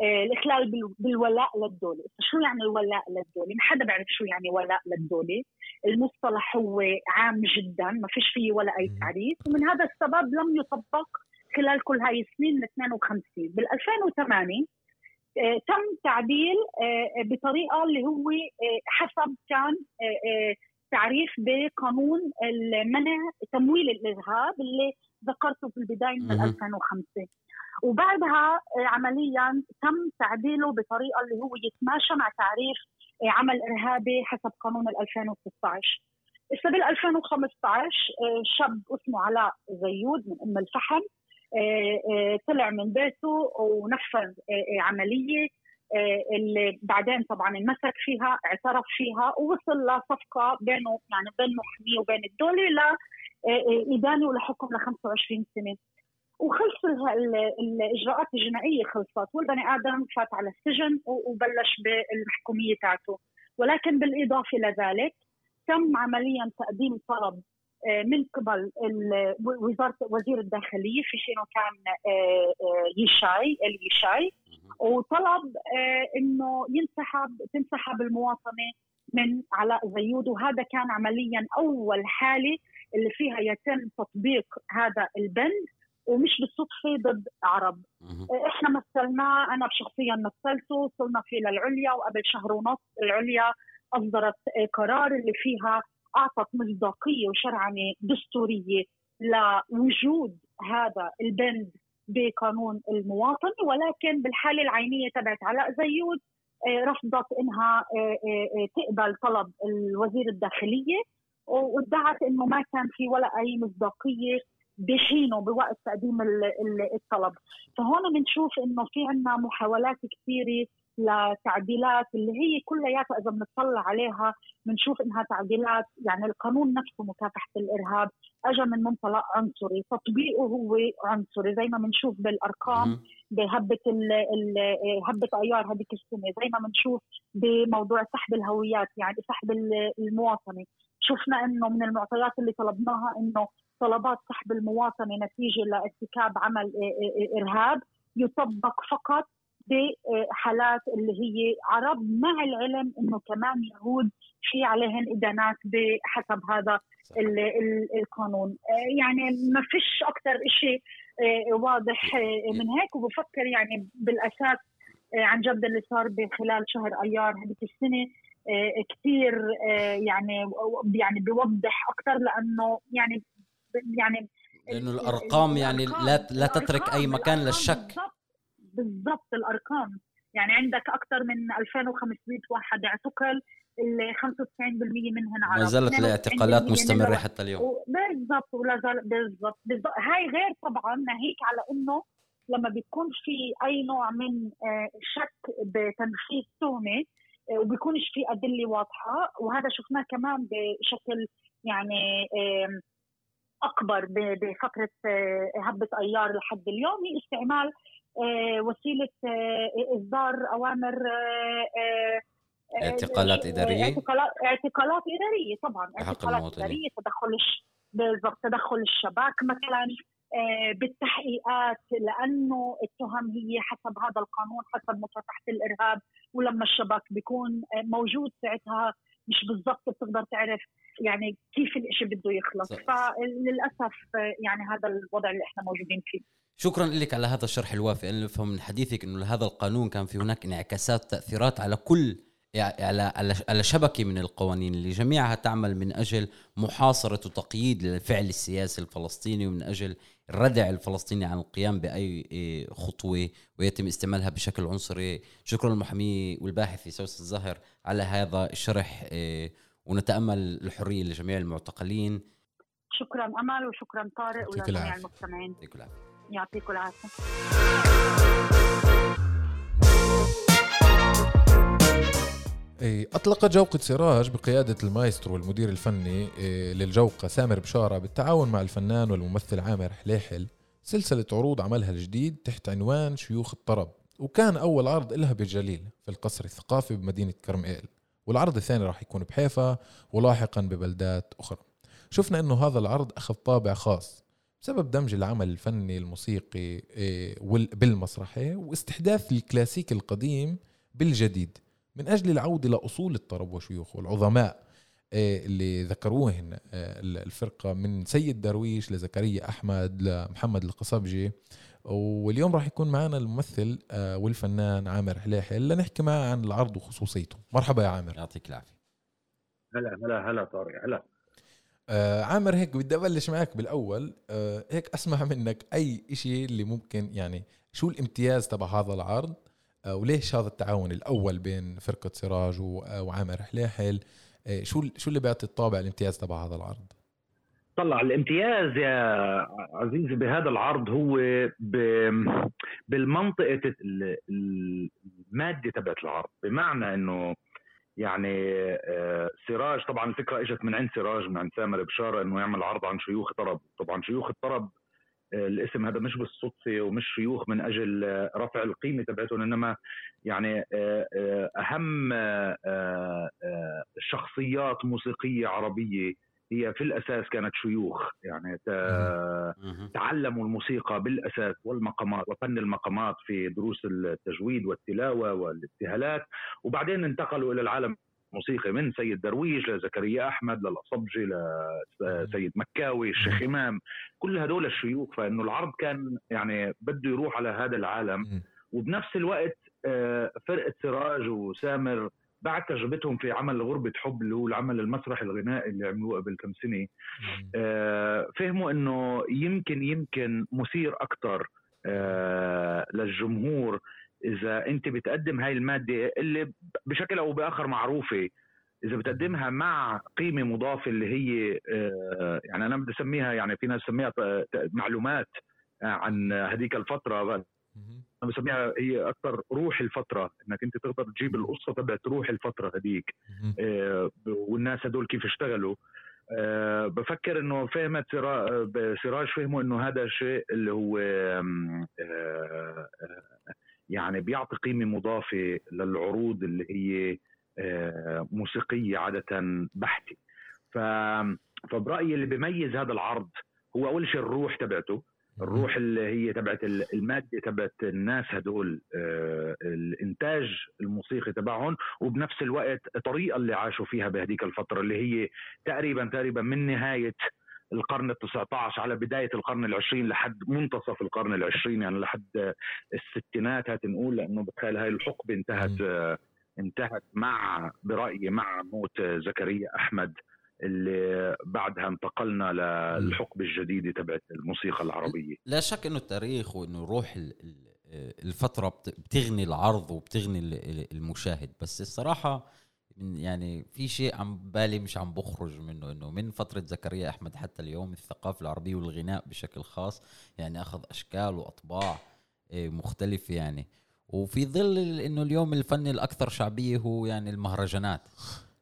الإخلال بالولاء للدولة. شو يعني الولاء للدولة؟ ما حدا بعرف شو يعني ولاء للدولة، المصطلح هو عام جداً ما فيش فيه ولا أي تعريف، ومن هذا السبب لم يطبق خلال كل هاي السنين من اثنين وخمسين. بال ألفين وثمانية تم تعديل بطريقة اللي هو حسب كان تعريف بقانون المنع تمويل الإرهاب اللي ذكرته في البداية من ألفين وخمسة، وبعدها عملياً تم تعديله بطريقة اللي هو يتماشى مع تعريف عمل إرهابي حسب قانون ألفين وستة عشر. السنة ألفين وخمسة عشر شاب اسمه علاء زيود من أم الفحم طلع من بيته ونفذ عملية اللي بعدين طبعا انمسك فيها، اعترف فيها، ووصل لصفقة بينه يعني بين محاميه وبين الدولة لإدانة ولحكم ل خمسة وعشرين سنة، وخلص الإجراءات الجنائية خلصت والبني آدم فات على السجن وبلش بالمحكومية تاعته. ولكن بالإضافة لذلك تم عمليا تقديم طلب من قبل وزارة وزير الداخلية في شنو كان يشاي اليشاي، وطلب إنه ينسحب تنسحب المواطنة من علاء زيود، وهذا كان عمليا أول حالة اللي فيها يتم تطبيق هذا البند، ومش بالصدفة ضد عرب. إحنا مثلنا، أنا شخصيا مثلته، وصلنا فيه للعليا، وقبل شهر ونص العليا أصدرت قرار اللي فيها أعطت مصداقية وشرعنة دستورية لوجود هذا البند بقانون المواطن. ولكن بالحالة العينية تبعت علاء زيود رفضت إنها تقبل طلب الوزير الداخلية، وادعت إنه ما كان في ولا أي مصداقية بحينه بوقت تقديم الطلب. فهون بنشوف إنه في عنا محاولات كثيرة لتعديلات اللي هي كلياتها إذا بنطلع عليها بنشوف إنها تعديلات، يعني القانون نفسه مكافحة الإرهاب أجى من منطلق عنصري، تطبيقه هو عنصري، زي ما بنشوف بالأرقام بهبة ال ال هبة أيار هذيك السنة، زي ما بنشوف بموضوع سحب الهويات يعني سحب المواطنة. شفنا إنه من المعطيات اللي طلبناها إنه طلبات سحب المواطنة نتيجة لارتكاب عمل إرهاب يطبق فقط بحالات اللي هي عرب، مع العلم إنه كمان يهود في عليهم إدانات بحسب هذا ال ال القانون. يعني ما فيش أكتر إشي واضح من هيك، وبفكر يعني بالأساس عن جد اللي صار بخلال شهر أيار هذيك السنة كتير يعني يعني بيوضح أكتر، لأنه يعني يعني لأنه الأرقام يعني لا لا تترك أي مكان للشك. بالضبط الأرقام، يعني عندك أكثر من ألفين وخمسمية واحد اعتقل، ال خمسة وتسعين بالمية منهم عرب، ما زالت الاعتقالات مستمرة حتى اليوم. بالضبط ولا زال بالضبط بالضبط هاي غير طبعا ناهيك على إنه لما بيكون في أي نوع من شك بتنفيذ تهمة وبيكونش في أدلة واضحة، وهذا شفناه كمان بشكل يعني أكبر بفكرة هبة أيار لحد اليوم، هي استعمال وسيلة إصدار أوامر اعتقالات إدارية اعتقالات, اعتقالات إدارية طبعا اعتقالات إدارية تدخل بالضبط تدخل الشباك مثلا بالتحقيقات، لأنه التهم هي حسب هذا القانون حسب مكافحة الإرهاب، ولما الشباك بيكون موجود ساعتها مش بالضبط بتقدر تعرف يعني كيف الإشي بده يخلص. فللأسف يعني هذا الوضع اللي احنا موجودين فيه. شكرا لك على هذا الشرح الوافي. أنا أفهم من حديثك أنه هذا القانون كان في هناك انعكاسات تأثيرات على كل على على شبكة من القوانين اللي جميعها تعمل من أجل محاصرة وتقييد للفعل السياسي الفلسطيني، ومن أجل الردع الفلسطيني عن القيام بأي خطوة ويتم استعمالها بشكل عنصري. شكرا للمحامي والباحث سوسن زهر على هذا الشرح، ونتأمل الحرية لجميع المعتقلين. شكرا أمل وشكرا طارق ولجميع المستمعين. يعطيكم العافية. أطلقت جوقة سراج بقيادة المايسترو والمدير الفني للجوقة سامر بشارة بالتعاون مع الفنان والممثل عامر حليحل سلسلة عروض عملها الجديد تحت عنوان شيوخ الطرب، وكان أول عرض لها بالجليل في القصر الثقافي بمدينة كرميل، والعرض الثاني راح يكون بحيفا ولاحقا ببلدات أخرى. شفنا أنه هذا العرض أخذ طابع خاص بسبب دمج العمل الفني الموسيقي بالمسرحية واستحداث الكلاسيك القديم بالجديد من أجل العودة لأصول الطرب وشيوخه العظماء اللي ذكروهن الفرقة من سيد درويش لزكريا أحمد لمحمد القصبجي. واليوم راح يكون معنا الممثل والفنان عامر حليحل لنحكي معه عن العرض وخصوصيته. مرحبا يا عامر. يعطيك العافية. هلا هلا هلا طارق. هلا عامر، هيك بدي أبلش معك بالأول، هيك أسمع منك أي إشي اللي ممكن، يعني شو الامتياز تبع هذا العرض وليش هذا التعاون الأول بين فرقة سراج وعامر حليحل، شو شو اللي بيعطي الطابع الامتياز تبع هذا العرض؟ طلع الامتياز يا عزيزي بهذا العرض هو بالمنطقة المادة تبعت العرض, بمعنى انه يعني سراج طبعا الفكرة اجت من عند سراج من عند سامر بشارة انه يعمل عرض عن شيوخ طرب. طبعا شيوخ الطرب الاسم هذا مش بالصدفة ومش شيوخ من اجل رفع القيمة تبعتهم, انما يعني اهم شخصيات موسيقية عربية هي في الأساس كانت شيوخ, يعني تعلموا الموسيقى بالأساس والمقامات وفن المقامات في دروس التجويد والتلاوة والابتهالات, وبعدين انتقلوا إلى العالم الموسيقي من سيد درويش لزكريا احمد للقصبجي لسيد مكاوي الشيخ إمام, كل هدول الشيوخ. فإنه العرض كان يعني بده يروح على هذا العالم, وبنفس الوقت فرقة سراج وسامر بعد تجربتهم في عمل غربة حب اللي هو العمل المسرحي الغنائي اللي عملوه قبل كم سنة, آه فهموا انه يمكن يمكن مثير اكتر آه للجمهور اذا انت بتقدم هاي المادة اللي بشكل او باخر معروفة, اذا بتقدمها مع قيمة مضافة اللي هي آه يعني انا بدي اسميها, يعني في ناس سميها معلومات عن هذيك الفترة, أنا بسميها هي أكثر روح الفترة, إنك أنت تقدر تجيب القصة تبع روح الفترة هديك آه والناس هدول كيف اشتغلوا. آه بفكر إنه فهمت سراج فهموا إنه هذا الشيء اللي هو آه يعني بيعطي قيمة مضافة للعروض اللي هي آه موسيقية عادة بحتة. فبرأيي اللي بيميز هذا العرض هو أول شيء الروح تبعته, الروح اللي هي تبعت المادة تبعت الناس هدول, آه الانتاج الموسيقي تبعهم, وبنفس الوقت الطريقة اللي عاشوا فيها بهديك الفترة اللي هي تقريبا تقريبا من نهاية القرن التاسع عشر على بداية القرن العشرين لحد منتصف القرن العشرين, يعني لحد الستينات هتنقول, لأنه بتخيل هاي الحقبة انتهت آه انتهت مع برأيي مع موت زكريا أحمد اللي بعدها انتقلنا للحقبة الجديدة تبعت الموسيقى العربية. لا شك انه التاريخ وانه روح الفترة بتغني العرض وبتغني المشاهد, بس الصراحة يعني في شيء عم بالي مش عم بخرج منه, انه من فترة زكريا احمد حتى اليوم الثقافة العربية والغناء بشكل خاص يعني اخذ اشكال واطباع مختلفة, يعني وفي ظل انه اليوم الفن الاكثر شعبية هو يعني المهرجانات.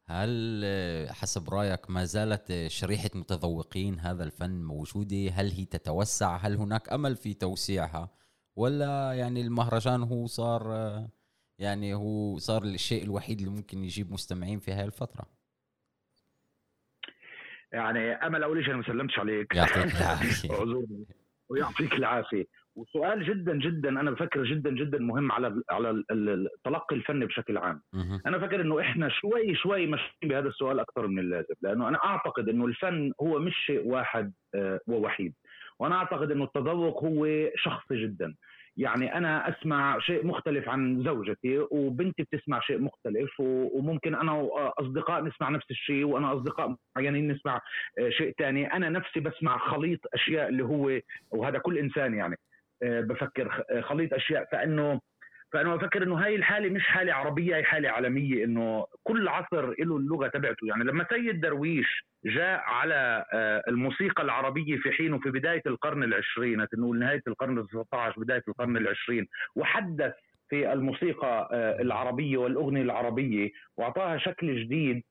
هل حسب رأيك ما زالت شريحة متذوقين هذا الفن موجودة؟ هل هي تتوسع؟ هل هناك أمل في توسيعها؟ ولا يعني المهرجان هو صار يعني هو صار الشيء الوحيد اللي ممكن يجيب مستمعين في هاي الفترة؟ يعني أمل أولي شيء أنا مسلمتش عليك, يعطيك العافية ويعطيك العافية. وسؤال جدا جدا أنا بفكر جدا جدا مهم على على التلقي الفني بشكل عام. أنا فكر إنه إحنا شوي شوي ماشيين بهذا السؤال أكثر من اللازم, لأنه أنا أعتقد إنه الفن هو مش شيء واحد ووحيد, وأنا أعتقد إنه التذوق هو شخصي جدا. يعني أنا أسمع شيء مختلف عن زوجتي, وبنتي بتسمع شيء مختلف, وممكن أنا وأصدقاء نسمع نفس الشيء, وأنا أصدقاء معينين نسمع شيء تاني. أنا نفسي بسمع خليط أشياء اللي هو, وهذا كل إنسان يعني بفكر خليط أشياء. فإنه فأنا بفكر إنه هاي الحالة مش حالة عربية, هي حالة عالمية, إنه كل عصر له اللغة تبعته. يعني لما سيد درويش جاء على الموسيقى العربية في حينه في بداية القرن العشرين, نقول نهاية القرن التاسع عشر بداية القرن العشرين, وحدث في الموسيقى العربية والأغنية العربية وأعطاها شكل جديد,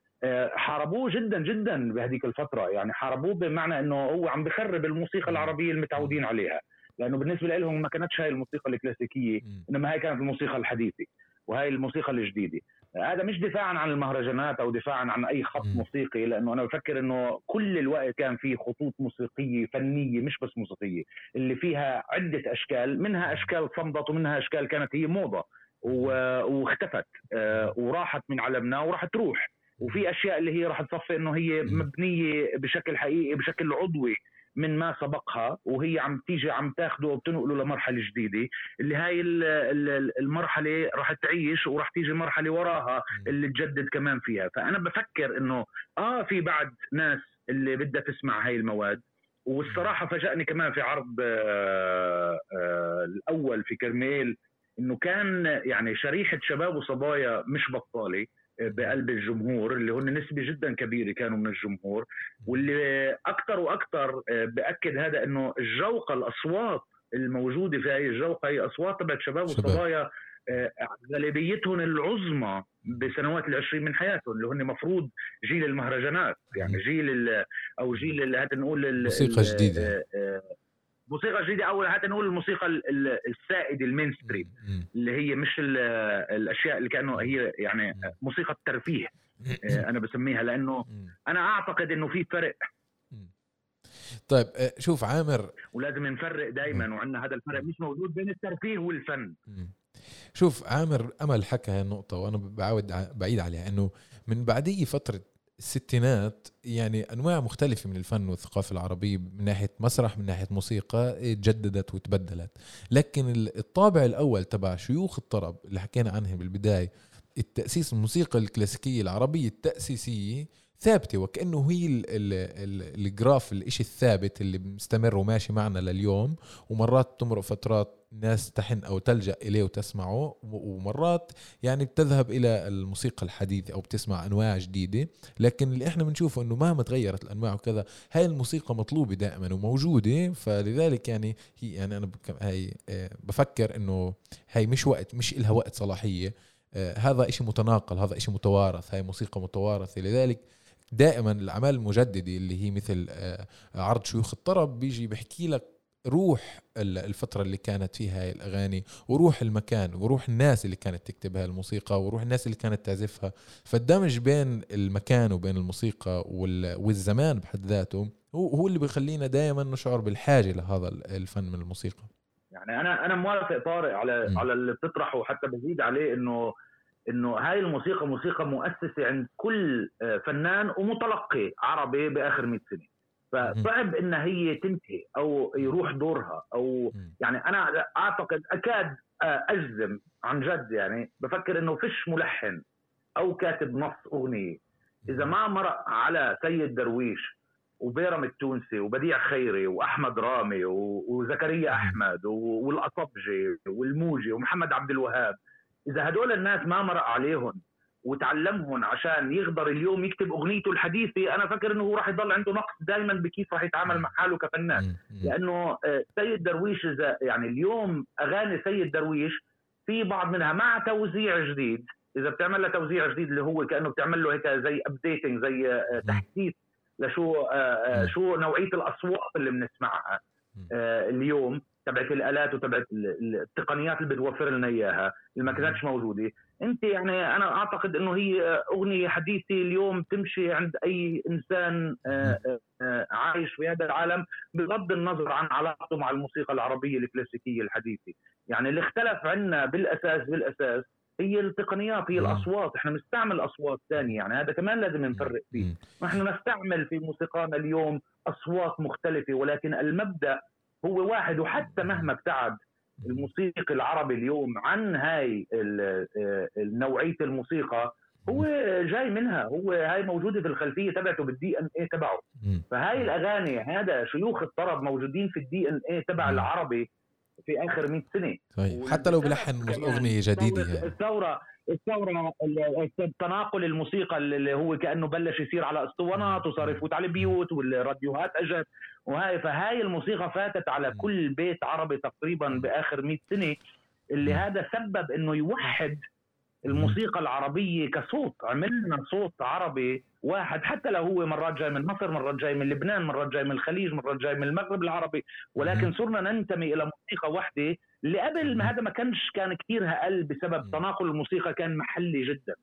حاربوه جدا جدا بهذيك الفترة. يعني حاربوه بمعنى إنه هو عم بخرب الموسيقى العربية المتعودين عليها, لأنه بالنسبة لهم ما كانتش هاي الموسيقى الكلاسيكية, إنما هاي كانت الموسيقى الحديثة وهاي الموسيقى الجديدة. هذا مش دفاعا عن المهرجانات أو دفاعا عن أي خط موسيقي, لأنه أنا بفكر إنه كل الوقت كان فيه خطوط موسيقية فنية مش بس موسيقية, اللي فيها عدة أشكال, منها أشكال صمدت ومنها أشكال كانت هي موضة واختفت وراحت من عالمنا وراح تروح, وفي أشياء اللي هي راح تصفي إنه هي مبنية بشكل حقيقي بشكل عضوي من ما سبقها, وهي عم تيجي عم تاخده وبتنقله لمرحلة جديدة, اللي هاي المرحلة راح تعيش وراح تيجي مرحلة وراها اللي تجدد كمان فيها. فأنا بفكر إنه آه في بعد ناس اللي بدها تسمع هاي المواد. والصراحة فاجأني كمان في عرض آآ آآ الأول في كرميل إنه كان يعني شريحة شباب وصبايا مش بطالة, بقلب الجمهور اللي هن نسبة جدا كبيرة كانوا من الجمهور، واللي أكتر وأكتر بأكد هذا أنه الجوقة، الأصوات الموجودة في هذه الجوقة هي أصوات تبع شباب وصبايا غالبيتهم العظمى بسنوات العشرين من حياتهم، اللي هن مفروض جيل المهرجانات، يعني جيل أو جيل هات نقول موسيقى جديدة، موسيقى جديدة، أو هات نقول الموسيقى السائدة المينستريم، اللي هي مش الأشياء اللي كأنه هي يعني موسيقى الترفيه أنا بسميها، لأنه أنا أعتقد أنه في فرق. طيب شوف عامر، ولازم نفرق دايما، وعندنا هذا الفرق مش موجود بين الترفيه والفن. شوف عامر، أمل حكى هالنقطة وأنا بعود بعيد عليها، أنه من بعدي فترة الستينات يعني أنواع مختلفة من الفن والثقافة العربية من ناحية مسرح، من ناحية موسيقى، تجددت وتبدلت، لكن الطابع الأول تبع شيوخ الطرب اللي حكينا عنه بالبداية، التأسيس الموسيقى الكلاسيكية العربية التأسيسية ثابتة، وكأنه هي ال ال ال الجراف، الإشي الثابت اللي مستمر وماشي معنا لليوم، ومرات تمرق فترات ناس تحن أو تلجأ إليه وتسمعه، ومرات يعني بتذهب إلى الموسيقى الحديثة أو بتسمع أنواع جديدة، لكن اللي إحنا بنشوفه أنه مهما تغيرت الأنواع وكذا، هاي الموسيقى مطلوبة دائما وموجودة. فلذلك يعني هي يعني أنا هاي بفكر أنه هاي مش وقت، مش إلها وقت صلاحية، هذا إشي متناقل، هذا إشي متوارث، هاي موسيقى متوارثة. لذلك دائما الأعمال المجددة اللي هي مثل عرض شيوخ الطرب بيجي بحكي لك روح الفترة اللي كانت فيها هاي الأغاني، وروح المكان، وروح الناس اللي كانت تكتبها الموسيقى، وروح الناس اللي كانت تعزفها. فالدمج بين المكان وبين الموسيقى والزمان بحد ذاته هو اللي بيخلينا دائما نشعر بالحاجة لهذا الفن من الموسيقى. يعني أنا أنا موافق طارق على م. على اللي بتطرحه، وحتى بزيد عليه إنه إنه هاي الموسيقى موسيقى مؤسسة عند كل فنان ومتلقي عربي بآخر مئة سنة، فصعب إن هي تنتهي أو يروح دورها، أو يعني أنا أعتقد أكاد أجزم عن جد، يعني بفكر إنه فيش ملحن أو كاتب نص أغنية إذا ما مرق على سيد درويش وبيرم التونسي وبديع خيري وأحمد رامي وزكريا أحمد والقصبجي والموجي ومحمد عبد الوهاب، إذا هدول الناس ما مرق عليهم وتعلمهم عشان يقدر اليوم يكتب أغنيته الحديثة، أنا فكر أنه راح يضل عنده نقص دايما بكيف راح يتعامل مع حاله كفنان. لأنه سيد درويش إذا يعني اليوم أغاني سيد درويش في بعض منها مع توزيع جديد، إذا بتعمل له توزيع جديد اللي هو كأنه بتعمل له هيك زي updating، زي تحديث لشو شو نوعية الأصوات اللي بنسمعها اليوم تبعت الآلات وتبعت التقنيات اللي بتوفر لنا إياها اللي ما كانتش موجودة. أنت يعني أنا أعتقد إنه هي أغنية حديثة اليوم تمشي عند أي إنسان عايش في هذا العالم، بغض النظر عن علاقته مع الموسيقى العربية الكلاسيكية الحديثة. يعني اللي اختلف عنا بالأساس بالأساس هي التقنيات، هي الأصوات، إحنا نستعمل أصوات ثانية، يعني هذا كمان لازم نفرق فيه. نحن نستعمل في موسيقانا اليوم أصوات مختلفة، ولكن المبدأ هو واحد. وحتى مهما ابتعد الموسيقى العربي اليوم عن هاي النوعية الموسيقى، هو جاي منها، هو هاي موجودة في الخلفية تبعته، بالدي ان ايه تبعه. فهاي الأغاني، هذا شيوخ الطرب موجودين في الدي ان ايه تبع العربي في آخر مئة سنة، حتى لو بلحن أغنية جديدة. يعني الثورة الثورة التناقل الموسيقى اللي هو كأنه بلش يصير على اسطوانات وصار يفوت على بيوت والراديوهات أجت، وهاي فهاي الموسيقى فاتت على كل بيت عربي تقريبا بآخر مئة سنة، اللي هذا سبب إنه يوحد الموسيقى العربية كصوت. عملنا صوت عربي واحد، حتى لو هو مرات جاي من مصر، مرات جاي من لبنان، مرات جاي من الخليج، مرات جاي من المغرب العربي، ولكن صرنا ننتمي إلى موسيقى واحدة. اللي قبل ما هذا ما كانش، كان كتير هقل بسبب تناقل الموسيقى كان محلي جدا.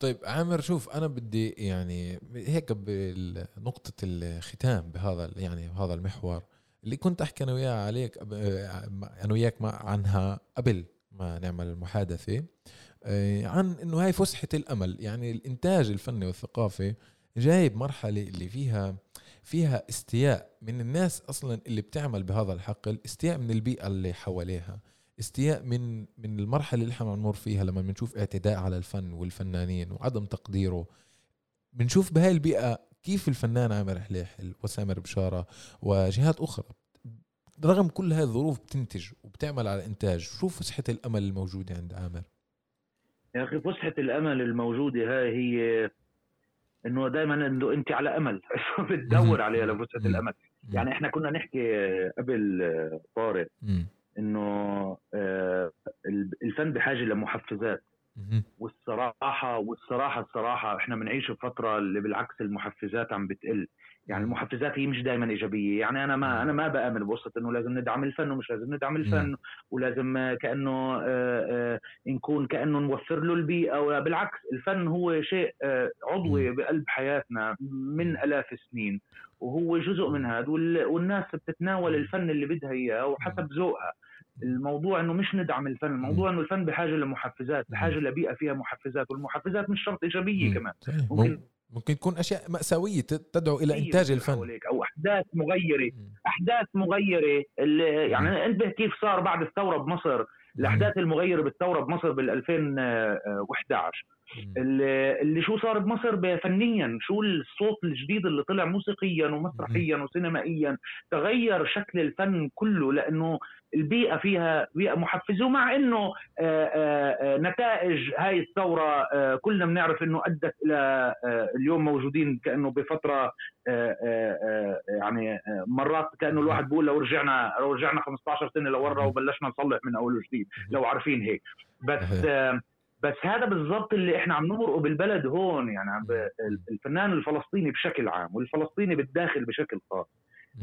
طيب عامر، شوف أنا بدي يعني هيك بنقطة الختام بهذا يعني هذا المحور اللي كنت أحكي أنا وياك عليك أنا وياك عنها قبل ما نعمل المحادثة، عن إنه هاي فسحة الأمل. يعني الإنتاج الفني والثقافي جاي بمرحلة اللي فيها فيها استياء من الناس أصلا اللي بتعمل بهذا الحقل، استياء من البيئة اللي حواليها، استياء من من المرحلة اللي حنا نمر فيها لما بنشوف اعتداء على الفن والفنانين وعدم تقديره. بنشوف بهاي البيئة كيف الفنان عامر حليحل وسامر بشارة وجهات أخرى رغم كل هاي الظروف بتنتج وبتعمل على إنتاج. شوف فسحة الأمل الموجودة عند عامر. يا اخي فسحه الامل الموجوده هاي هي انه دائما انه انت على امل بتدور عليها لفسحه الامل. يعني احنا كنا نحكي قبل طارق انه الفن بحاجه لمحفزات والصراحه والصراحه الصراحه احنا بنعيش فتره اللي بالعكس المحفزات عم بتقل. يعني المحفزات هي مش دائما ايجابيه. يعني انا ما انا ما بامن بوسط انه لازم ندعم الفن ومش لازم ندعم الفن ولازم كانه نكون كانه نوفر له البيئه، وبالعكس الفن هو شيء عضوي بقلب حياتنا من الاف السنين وهو جزء من هذا، والناس بتتناول الفن اللي بدها اياه وحسب ذوقها. الموضوع انه مش ندعم الفن، الموضوع انه الفن بحاجه لمحفزات، بحاجه لبيئه فيها محفزات، والمحفزات مش شرط ايجابيه كمان، ممكن ممكن تكون اشياء مأساويه تدعو الى انتاج الفن او احداث مغيره. احداث مغيره اللي يعني انتبه كيف صار بعد الثوره بمصر، الاحداث المغيره بالثوره بمصر بالألفين وإحدى عشر اللي, اللي شو صار بمصر فنيا، شو الصوت الجديد اللي طلع موسيقيا ومسرحيا وسينمائيا، تغير شكل الفن كله لانه البيئه فيها بيئه محفزه. ومع انه نتائج هاي الثوره كلنا بنعرف انه ادت الى اليوم موجودين كانه بفتره، يعني مرات كانه الواحد بيقول لو رجعنا لو رجعنا خمسة عشر سنة لورا وبلشنا نصلح من اول وجديد لو عارفين هيك. بس بس هذا بالضبط اللي احنا عم نمرقه بالبلد هون. يعني الفنان الفلسطيني بشكل عام والفلسطيني بالداخل بشكل خاص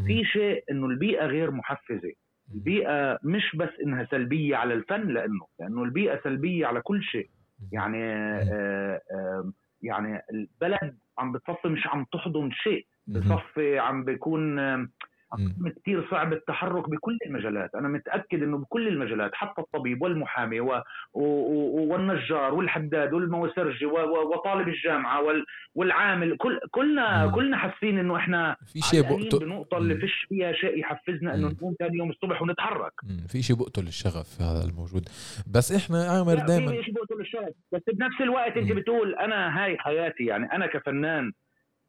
في شيء انه البيئه غير محفزه. البيئه مش بس انها سلبيه على الفن لانه لانه البيئه سلبيه على كل شيء. يعني آآ آآ يعني البلد عم بتصفي مش عم تحضن شيء، بتصفي عم بيكون كتير صعب التحرك بكل المجالات. أنا متأكد إنه بكل المجالات حتى الطبيب والمحامي و... و... والنجار والحداد والموسرجي و... و... وطالب الجامعة وال... والعامل كل... كلنا كلنا حاسين إنه إحنا في شيء بقتل بنقطة اللي فيش فيها شيء يحفزنا إنه نقوم تاني يوم الصبح ونتحرك. في شيء بقتل الشغف هذا الموجود. بس إحنا عامر دائما في شيء بقتل الشغف، بس بنفس الوقت أنت بتقول أنا هاي حياتي. يعني أنا كفنان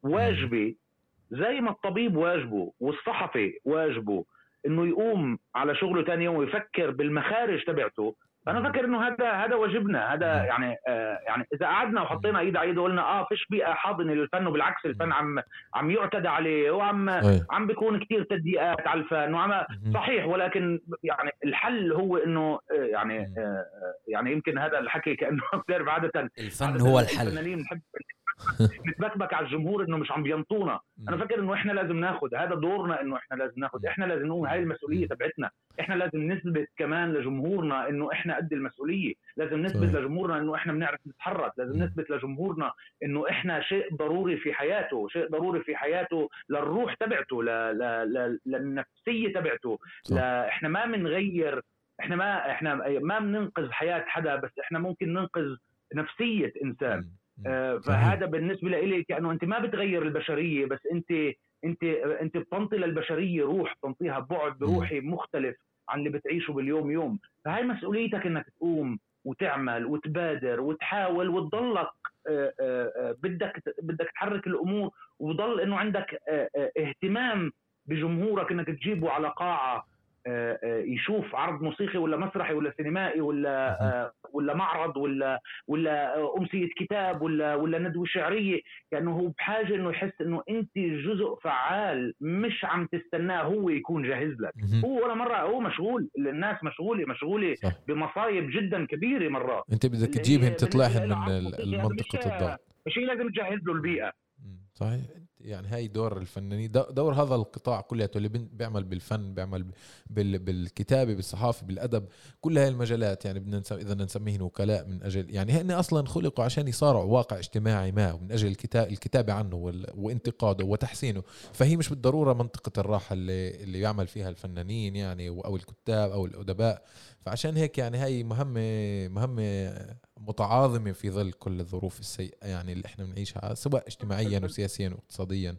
واجبي زي ما الطبيب واجبه والصحفي واجبه انه يقوم على شغله تاني يوم ويفكر بالمخارج تبعته. انا فكر انه هذا هذا واجبنا هذا. يعني آه يعني اذا قعدنا وحطينا ايد على ايد وقلنا اه فيش بيئه حاضنه للفن وبالعكس الفن عم عم يعتدى عليه وعم أيه. عم بيكون كتير تضييقات على الفن وعم صحيح، ولكن يعني الحل هو انه يعني آه يعني يمكن هذا الحكي كانه بتعرف عاده الفن هو الحل. متبكبك على الجمهور انه مش عم بينطونا. انا فاكر انه احنا لازم ناخد هذا دورنا، انه احنا لازم ناخد احنا لازم نقوم هاي المسؤوليه تبعتنا. احنا لازم نثبت كمان لجمهورنا انه احنا قد المسؤوليه، لازم نثبت لجمهورنا انه احنا بنعرف نتحرك، لازم نثبت لجمهورنا انه احنا شيء ضروري في حياته، شيء ضروري في حياته للروح تبعته للنفسيه تبعته. احنا ما بنغير احنا ما احنا ما بننقذ حياه حدا، بس احنا ممكن ننقذ نفسيه انسان. فهذا بالنسبه لي كانه انت ما بتغير البشريه، بس انت انت انت بتنطي للبشريه روح، بتنطيها بعد روحي مختلف عن اللي بتعيشه باليوم يوم. فهي مسؤوليتك انك تقوم وتعمل وتبادر وتحاول وتضلك بدك بدك تحرك الامور، وضل انه عندك اهتمام بجمهورك انك تجيبه على قاعه يشوف عرض موسيقي ولا مسرحي ولا سينمائي ولا ولا معرض ولا ولا أمسية كتاب ولا ولا ندوة شعرية. لأنه هو بحاجة إنه يحس إنه أنت جزء فعال، مش عم تستناه هو يكون جاهز لك. هو ولا مرة هو مشغول، الناس مشغولة مشغولة بمصايب جدا كبيرة. مرات أنت بدك تجيبهم تطلعهم من منطقة الضغط، مش لازم تجهز له البيئة. صحيح. يعني هاي دور الفنانين، دور هذا القطاع كلياته اللي بيعمل بالفن، بيعمل بالكتابة، بالصحافة، بالأدب، كل هاي المجالات. يعني بدنا نسمي إذا نسميهن وكلاء من أجل، يعني هن أصلا خلقوا عشان يصارعوا واقع اجتماعي ما ومن أجل الكتابة عنه وانتقاده وتحسينه. فهي مش بالضرورة منطقة الراحة اللي, اللي يعمل فيها الفنانين يعني أو الكتاب أو الأدباء. فعشان هيك يعني هاي مهمة مهمة متعاظمة في ظل كل الظروف السيئة يعني اللي احنا بنعيشها سواء اجتماعيا وسياسيا واقتصاديا.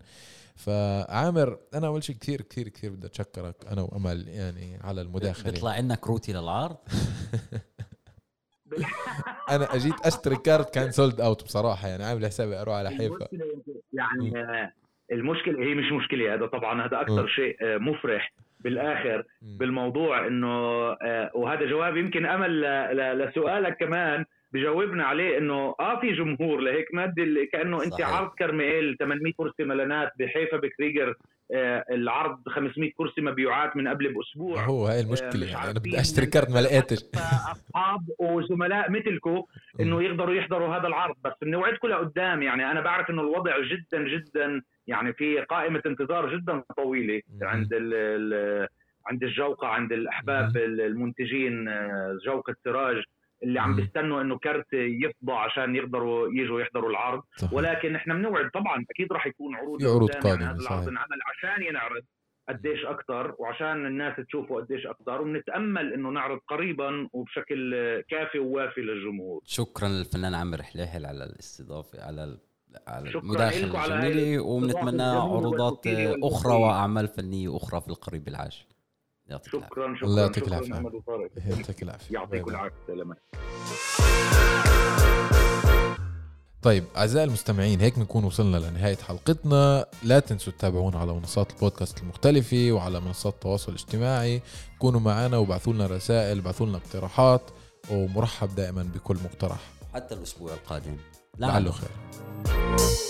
فعامر أنا أول شيء كثير كثير كثير بدي أشكرك أنا وأمل يعني على المداخلة. بطلع لنا كروتي للعرض. أنا أجيت أشتري كارت كان سولد أوت بصراحة، يعني عامل حسابي أروح على حيفا. يعني المشكلة هي مش مشكلة، هذا طبعا هذا أكثر شيء مفرح بالآخر بالموضوع إنه، وهذا جواب يمكن أمل لسؤالك كمان، بجاوبنا عليه انه اه في جمهور لهيك مادة كأنه انت عرض كرمال ثمانمية كرسي ملانات بحيفا بكريجر، آه العرض خمسمية كرسي مبيوعات من قبل باسبوع. هو هاي المشكله، آه يعني انا بدي اشتري كارت ما لقيتش. اصحاب وزملاء مثلكم انه يقدروا يحضروا هذا العرض، بس بنوعدكم لقدام. يعني انا بعرف انه الوضع جدا جدا يعني في قائمه انتظار جدا طويله عند ال عند الجوقه، عند الاحباب المنتجين جوقه سراج اللي عم بيستنوا انه كارت يفضى عشان يقدروا يجوا يحضروا العرض. صحيح. ولكن احنا بنوعد طبعا اكيد راح يكون عروض عروض قادمه، هذا العرض انعمل عشان ينعرض قديش اكثر وعشان الناس تشوفه قديش اكثر، وبنتامل انه نعرض قريبا وبشكل كافي ووافي للجمهور. شكرا للفنان عامر حليحل على الاستضافه، على على المداخله الجميله، وبنتمنى عروضات اخرى واعمال فنيه اخرى في القريب العاجل. شكرا شكرا الله يعطيك العافية. يعطيك العافية. يعطيك العافية. سلام. طيب أعزائي المستمعين، هيك بنكون وصلنا لنهاية حلقتنا. لا تنسوا تتابعونا على منصات البودكاست المختلفة وعلى منصات التواصل الاجتماعي. كونوا معنا وبعثوا لنا رسائل، بعثوا لنا اقتراحات، ومرحب دائما بكل مقترح حتى الأسبوع القادم لعله خير.